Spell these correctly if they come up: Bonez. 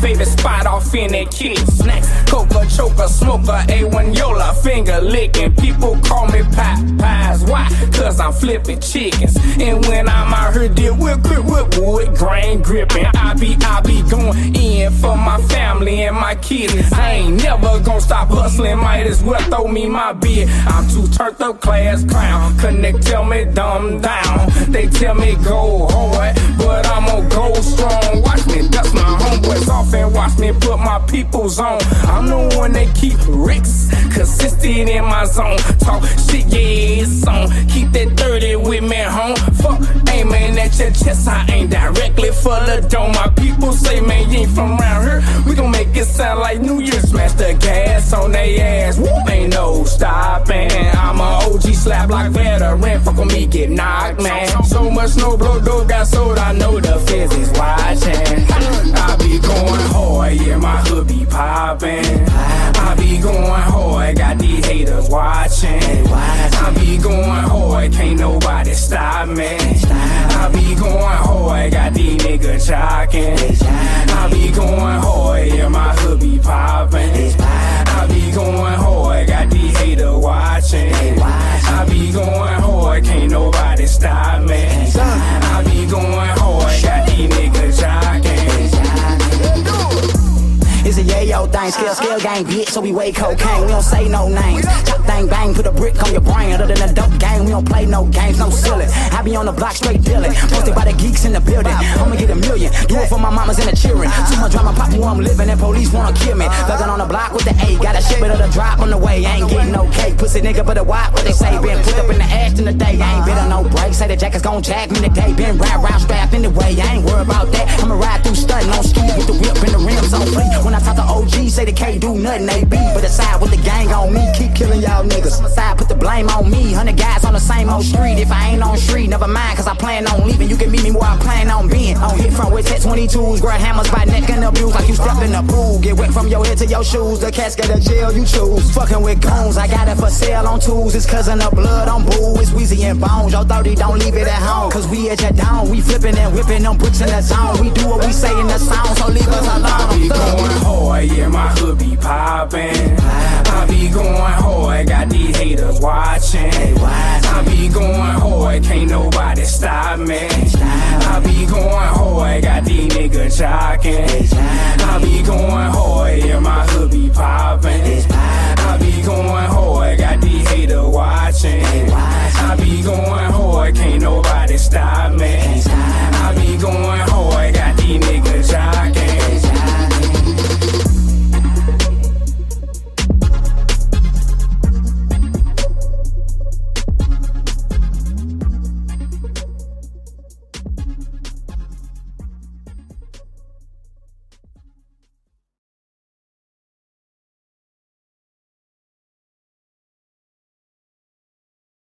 favorite spot off in that kitty. Snacks, coca, choker, smoker, A1 Yola, finger licking. People call me Pies, why? Cause I'm flipping chickens. And when I'm out here, deal with wood grain gripping. I be going in for my family and my kids. I ain't never gonna stop hustling, might as well throw me my beer. I'm too turned up, class clown. Connect, tell me dumb down. They tell me go hard, but I'ma go strong. Watch me dust my homeboys off and watch me put my peoples on. I'm the one that keep Ricks consistent in my zone. Talk shit, yeah, it's on. Keep that 30 with me, home. Fuck, aiming at your chest, I ain't directly for the dome. My people say, man, you ain't from around here. We gon' make it sound like New Year. Smash the gas on they ass. Woo, ain't no stopping. I'm a OG slap like veteran. Fuck on me, get knocked, man. So much snow blow, dope got sold. I know the feds is watching. I be going hard, yeah, my hood be poppin'. I be going hard, got these haters watching. I be going hard, can't nobody stop me. I be going hard, got these niggas jocking. I be going hard, yeah, my hood be poppin'. I be going hard, got these haters watching. I be going hard, can't nobody stop me. I be going hard, got these niggas jocking. It's a yayo thing, scale gang, bitch, so we weigh cocaine. We don't say no names. Chop thing bang, put a brick on your brain. Other than a dope gang, we don't play no games, no silly. I be on the block straight dealing, posted by the geeks in the building. I'ma get a million, do it for my mamas and the children. 200 drama pop where I'm living and police wanna kill me. Thuggin' on the block with the A, got a shit, but it'll drop on the way. I ain't getting no cake, pussy nigga, but a wop, what they say. Been put up in the ash in the day, I ain't been on no break. Say the jacket's gon' jack me today. Been ride round strapped anyway, I ain't worried about that. I'ma ride through stuntin' on skis with the whip and the rims on fleek. When I talk to OG, say they can't do nothing, they be. But the side with the gang on me, keep killing y'all niggas. Side put the blame on me, 100 guys on the same old street. If I ain't on street, never mind, cause I plan on leaving. You can meet me where I plan on being. On hit front with that 22s, grab hammers by neck and abuse. Like you step in the pool, get wet from your head to your shoes. The casket of jail you choose. Fucking with goons, I got it for sale on tools. It's cousin of blood on boo, it's Weezy and Bonez. Yo 30, don't leave it at home, cause we at your down. We flipping and whipping them bricks in the zone. We do what we say in the song, so leave us alone. Hard, yeah, my hood be poppin'. I be going hard, got these haters watching. I be going hard, can't nobody stop me. I be going hard, got these niggas jockin'. I be going hard, yeah, my hood be poppin'. I be going hard, got these haters watching. I be going hard, can't nobody stop me.